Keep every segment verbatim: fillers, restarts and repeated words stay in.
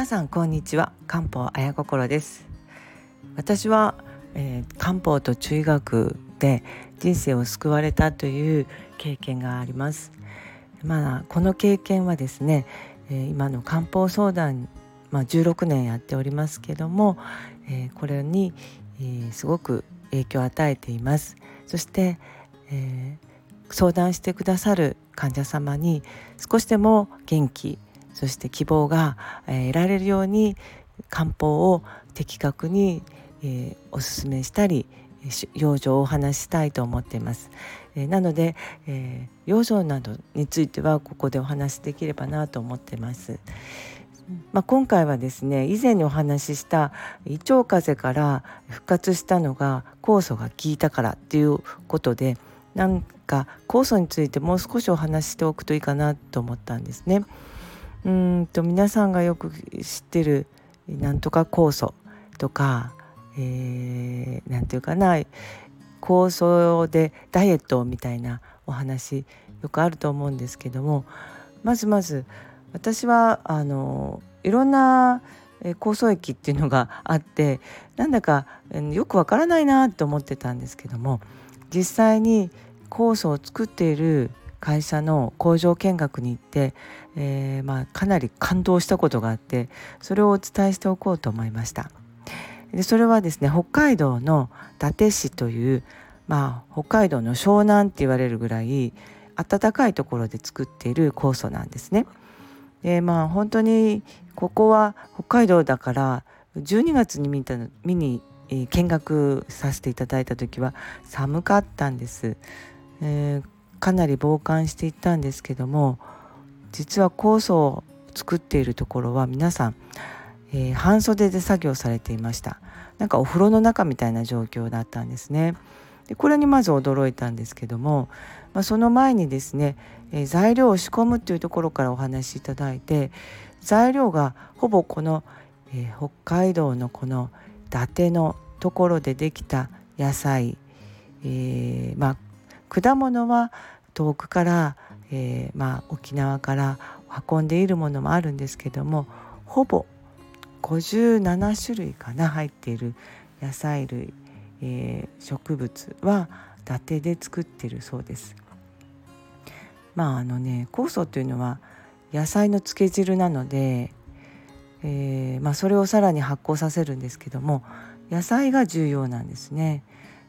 皆さんこんにちは、漢方あやこころです。私は、えー、漢方と中医学で人生を救われたという経験があります。まあ、この経験はですね、えー、今の漢方相談、まあ、じゅうろくねんやっておりますけども、えー、これに、えー、すごく影響を与えています。そして、えー、相談してくださる患者様に少しでも元気、そして希望が得られるように漢方を的確にお勧めしたり養生をお話したいと思っています。なので養生などについてはここでお話しできればなと思っています。まあ、今回はですね、以前にお話しした胃腸風邪から復活したのが酵素が効いたからということで、なんか酵素についてもう少しお話ししておくといいかなと思ったんですね。うんと皆さんがよく知ってるなんとか酵素とか、えー、なんていうかな、酵素でダイエットみたいなお話よくあると思うんですけども、まずまず私はあのいろんな酵素液っていうのがあって、なんだかよくわからないなと思ってたんですけども、実際に酵素を作っている会社の工場見学に行って、えーまあ、かなり感動したことがあって、それをお伝えしておこうと思いました。でそれはですね、北海道の伊達市という、まあ、北海道の湘南って言われるぐらい暖かいところで作っている酵素なんですね。で、まあ、本当にここは北海道だから、じゅうにがつに見た、見に見学させていただいた時は寒かったんです。えーかなり傍観していったんですけども、実は酵素を作っているところは皆さん、えー、半袖で作業されていました。なんかお風呂の中みたいな状況だったんですね。でこれにまず驚いたんですけども、まあ、その前にですね、えー、材料を仕込むというところからお話しいただいて、材料がほぼこの、えー、北海道のこの伊達のところでできた野菜、えー、まあ果物は遠くから、えーまあ、沖縄から運んでいるものもあるんですけども、ほぼごじゅうななしゅるいかな入っている野菜類、えー、植物は伊達で作っているそうです。まああのね、酵素というのは野菜の漬け汁なので、えーまあ、それをさらに発酵させるんですけども、野菜が重要なんですね。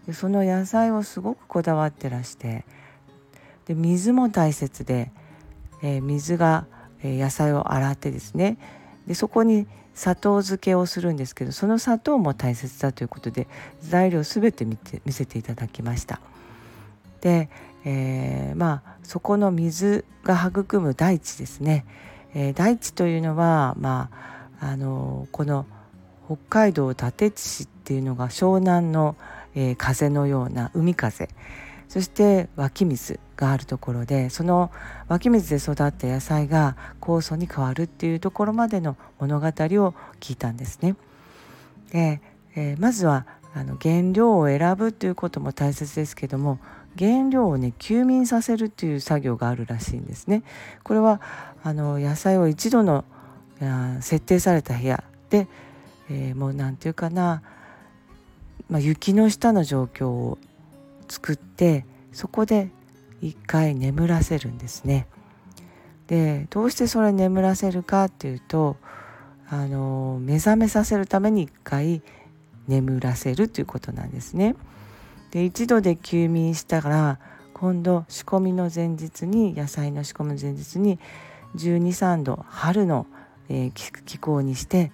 でその野菜をすごくこだわってらして、で水も大切で、えー、水が、えー、野菜を洗ってですね、でそこに砂糖漬けをするんですけど、その砂糖も大切だということで材料すべて見て、見せていただきました。で、えー、まあそこの水が育む大地ですね、えー、大地というのは、まああのー、この北海道伊達市っていうのが湘南のえー、風のような海風、そして湧き水があるところで、その湧き水で育った野菜が酵素に変わるっていうところまでの物語を聞いたんですね。で、えー、まずはあの原料を選ぶということも大切ですけども、原料をね休眠させるという作業があるらしいんですね。これはあの野菜を一度の設定された部屋で、えー、もうなんていうかな、まあ、雪の下の状況を作って、そこで一回眠らせるんですね。でどうしてそれ眠らせるかっていうと、あの目覚めさせるために一回眠らせるということなんですね。で一度で休眠したら、今度仕込みの前日に、野菜の仕込みの前日にじゅうに、さんど春の、えー、気候にして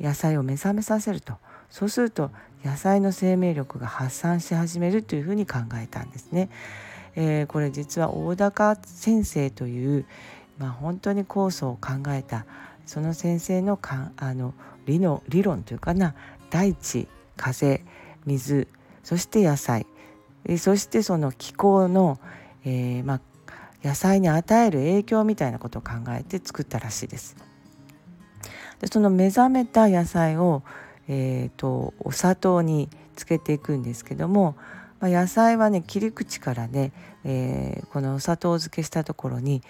野菜を目覚めさせると、そうすると野菜の生命力が発散し始めるというふうに考えたんですね。えー、これ実は大高先生という、まあ、本当に酵素を考えたその先生の、かあの 理, の理論というかな、大地、風、水、そして野菜、そしてその気候の、えーまあ、野菜に与える影響みたいなことを考えて作ったらしいです。でその目覚めた野菜をえー、とお砂糖につけていくんですけども、まあ、野菜はね切り口からね、えー、このお砂糖漬けしたところに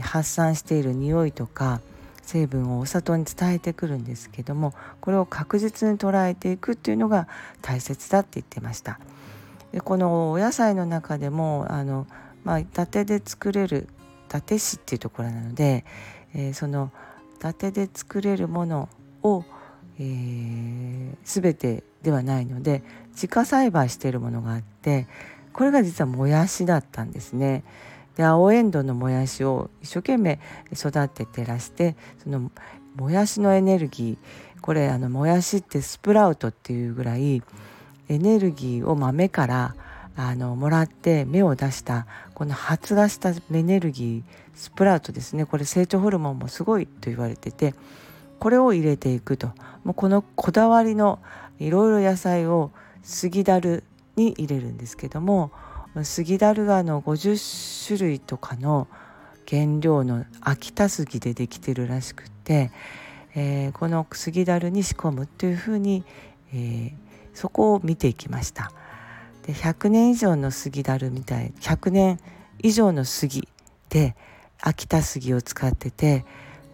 発散している匂いとか成分をお砂糖に伝えてくるんですけども、これを確実に捉えていくっていうのが大切だって言ってました。でこのお野菜の中でもあの、まあ、伊達で作れる伊達市っていうところなので、えー、その伊達で作れるものを、えー、全てではないので自家栽培しているものがあって、これが実はもやしだったんですね。で青エンドウのもやしを一生懸命育ててらして、そのもやしのエネルギー、これあのもやしってスプラウトっていうぐらいエネルギーを豆からあのもらって芽を出したこの発芽したエネルギー、スプラウトですね、これ成長ホルモンもすごいと言われてて、これを入れていくと、もうこのこだわりのいろいろ野菜を杉だるに入れるんですけども、杉だるがのごじゅっしゅるいとかの原料の秋田杉でできてるらしくて、えー、この杉だるに仕込むというふうに、えー、そこを見ていきました。でひゃくねんいじょうの杉だるみたい、ひゃくねんいじょうの杉で秋田杉を使ってて、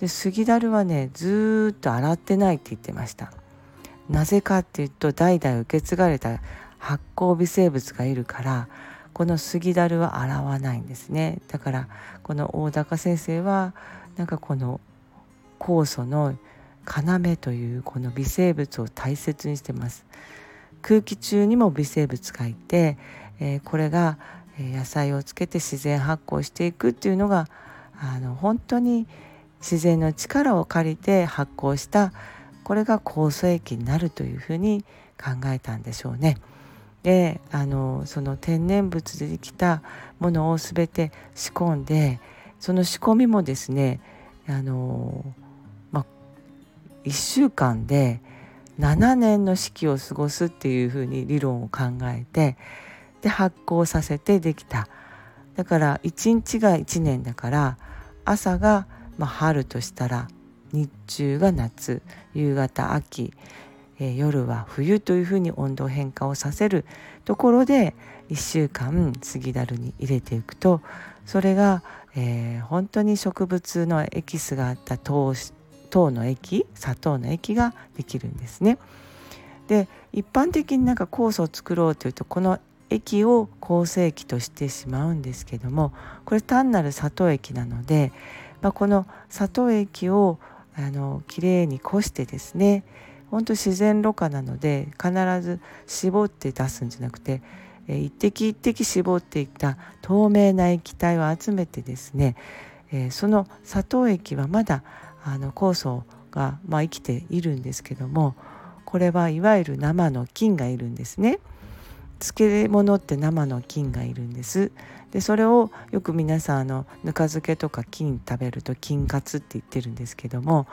で杉だるはねずっと洗ってないって言ってました。なぜかっていうと代々受け継がれた発酵微生物がいるから、この杉だるは洗わないんですね。だからこの大高先生はなんかこの酵素の要というこの微生物を大切にしてます。空気中にも微生物がいて、えー、これが野菜をつけて自然発酵していくっていうのがあの本当に自然の力を借りて発酵した、これが酵素液になるというふうに考えたんでしょうね。であのその天然物でできたものを全て仕込んで、その仕込みもですねあの、まあ、いっしゅうかんでななねんの四季を過ごすっていうふうに理論を考えて、で発酵させてできた。だからいちにちがいちねんだから、朝がまあ春としたら日中が夏、夕方秋、夜は冬というふうに温度変化をさせるところでいっしゅうかん杉だるに入れていくと、それが、えー、本当に植物のエキスがあった糖、糖の液、砂糖の液ができるんですね。で一般的になんか酵素を作ろうというとこの液を酵素液としてしまうんですけども、これ単なる砂糖液なので、まあ、この砂糖液をあのきれいにこしてですね、本当自然ろ過なので必ず絞って出すんじゃなくて、えー、一滴一滴絞っていった透明な液体を集めてですね、えー、その砂糖液はまだあの酵素が、まあ、生きているんですけども、これはいわゆる生の菌がいるんですね。漬物って生の菌がいるんです。でそれをよく皆さんあのぬか漬けとか菌食べると菌活って言ってるんですけども、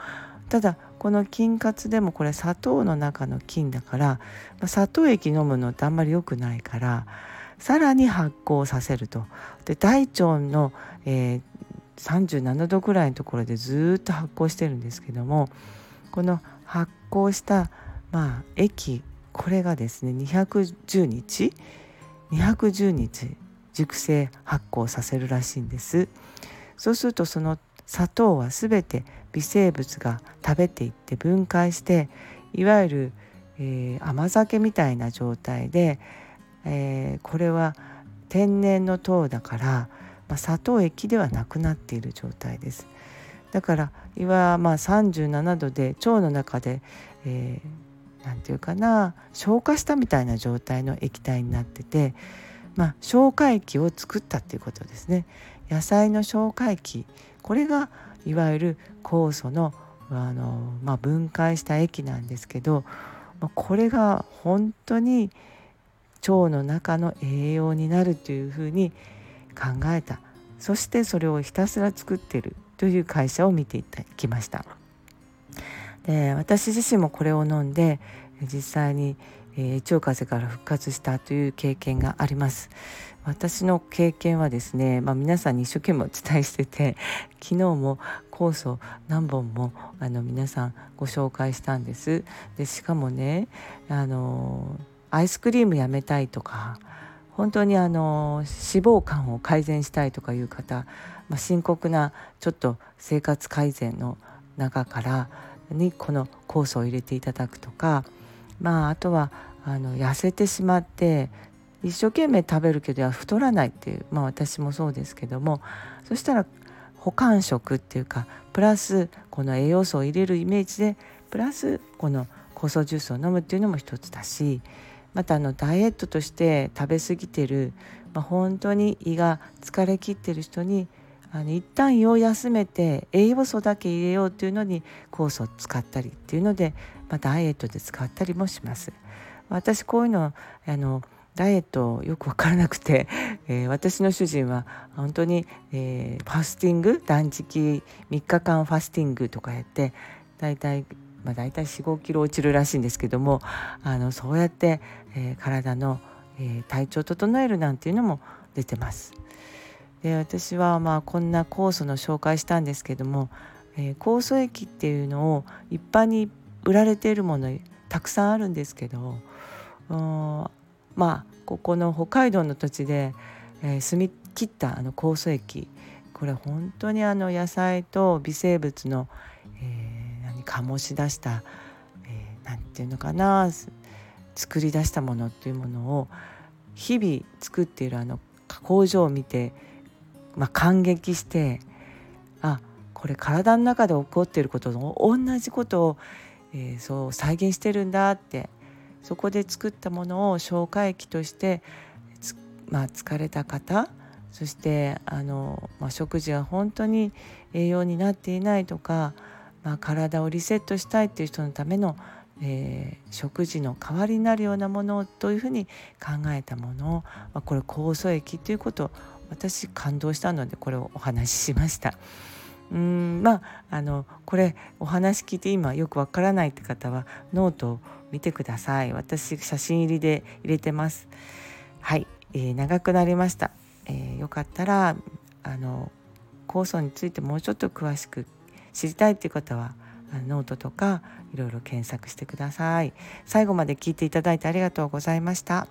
ただこの菌活でもこれ砂糖の中の菌だから砂糖液飲むのってあんまり良くないから、さらに発酵させると。で大腸の、えー、さんじゅうななどぐらいのところでずっと発酵してるんですけども、この発酵した、まあ、液、これがですねにひゃくじゅうにち熟成発酵させるらしいんです。そうするとその砂糖はすべて微生物が食べていって分解して、いわゆる、えー、甘酒みたいな状態で、えー、これは天然の糖だから、まあ、砂糖液ではなくなっている状態です。だからいわまあさんじゅうななどで腸の中で、えー、なんていうかな消化したみたいな状態の液体になってて、まあ、消化液を作ったっていうことですね。野菜の消化液、これがいわゆる酵素の、あの、まあ、分解した液なんですけど、これが本当に腸の中の栄養になるというふうに考えた。そしてそれをひたすら作っているという会社を見ていきました。で、私自身もこれを飲んで実際に腸風邪から復活したという経験があります。私の経験はですね、まあ、皆さんに一生懸命お伝えしてて、昨日も酵素何本もあの皆さんご紹介したんです。でしかもねあのアイスクリームやめたいとか、本当にあの脂肪肝を改善したいとかいう方、まあ、深刻なちょっと生活改善の中からにこの酵素を入れていただくとか、まあ、あとはあの痩せてしまって一生懸命食べるけど太らないっていう、まあ、私もそうですけども、そしたら補完食っていうかプラスこの栄養素を入れるイメージでプラスこの酵素ジュースを飲むっていうのも一つだし、またあのダイエットとして食べ過ぎてる、まあ、本当に胃が疲れ切ってる人にあの一旦胃を休めて栄養素だけ入れようっていうのに酵素を使ったりっていうので、まあ、ダイエットで使ったりもします。私こういうのあのダイエットよく分からなくて、えー、私の主人は本当に、えー、ファスティング断食みっかかんファスティングとかやってだいたいまあ、大体 よん、ごキロ落ちるらしいんですけども、あのそうやって、えー、体の、えー、体調を整えるなんていうのも出てます。で私は、まあ、こんな酵素の紹介したんですけども、えー、酵素液っていうのを一般に売られているものたくさんあるんですけど、まあここの北海道の土地で、えー、澄み切ったあの酵素液、これ本当にあの野菜と微生物の、えー醸し出した、えー、なんていうのかな作り出したものっていうものを日々作っているあの工場を見て、まあ、感激して、あこれ体の中で起こっていることと同じことを、えー、そう再現してるんだって、そこで作ったものを消化液としてつ、まあ、疲れた方、そしてあの、まあ、食事が本当に栄養になっていないとか、まあ、体をリセットしたいっていう人のための、えー、食事の代わりになるようなものというふうに考えたものを、まあ、これ酵素液ということを私感動したのでこれをお話ししました。うーんまああのこれお話聞いて今よくわからないって方はノートを見てください。私写真入りで入れてます。はい、えー、長くなりました、えー、よかったらあの酵素についてもうちょっと詳しく知りたいという方はノートとかいろいろ検索してください。最後まで聞いていただいてありがとうございました。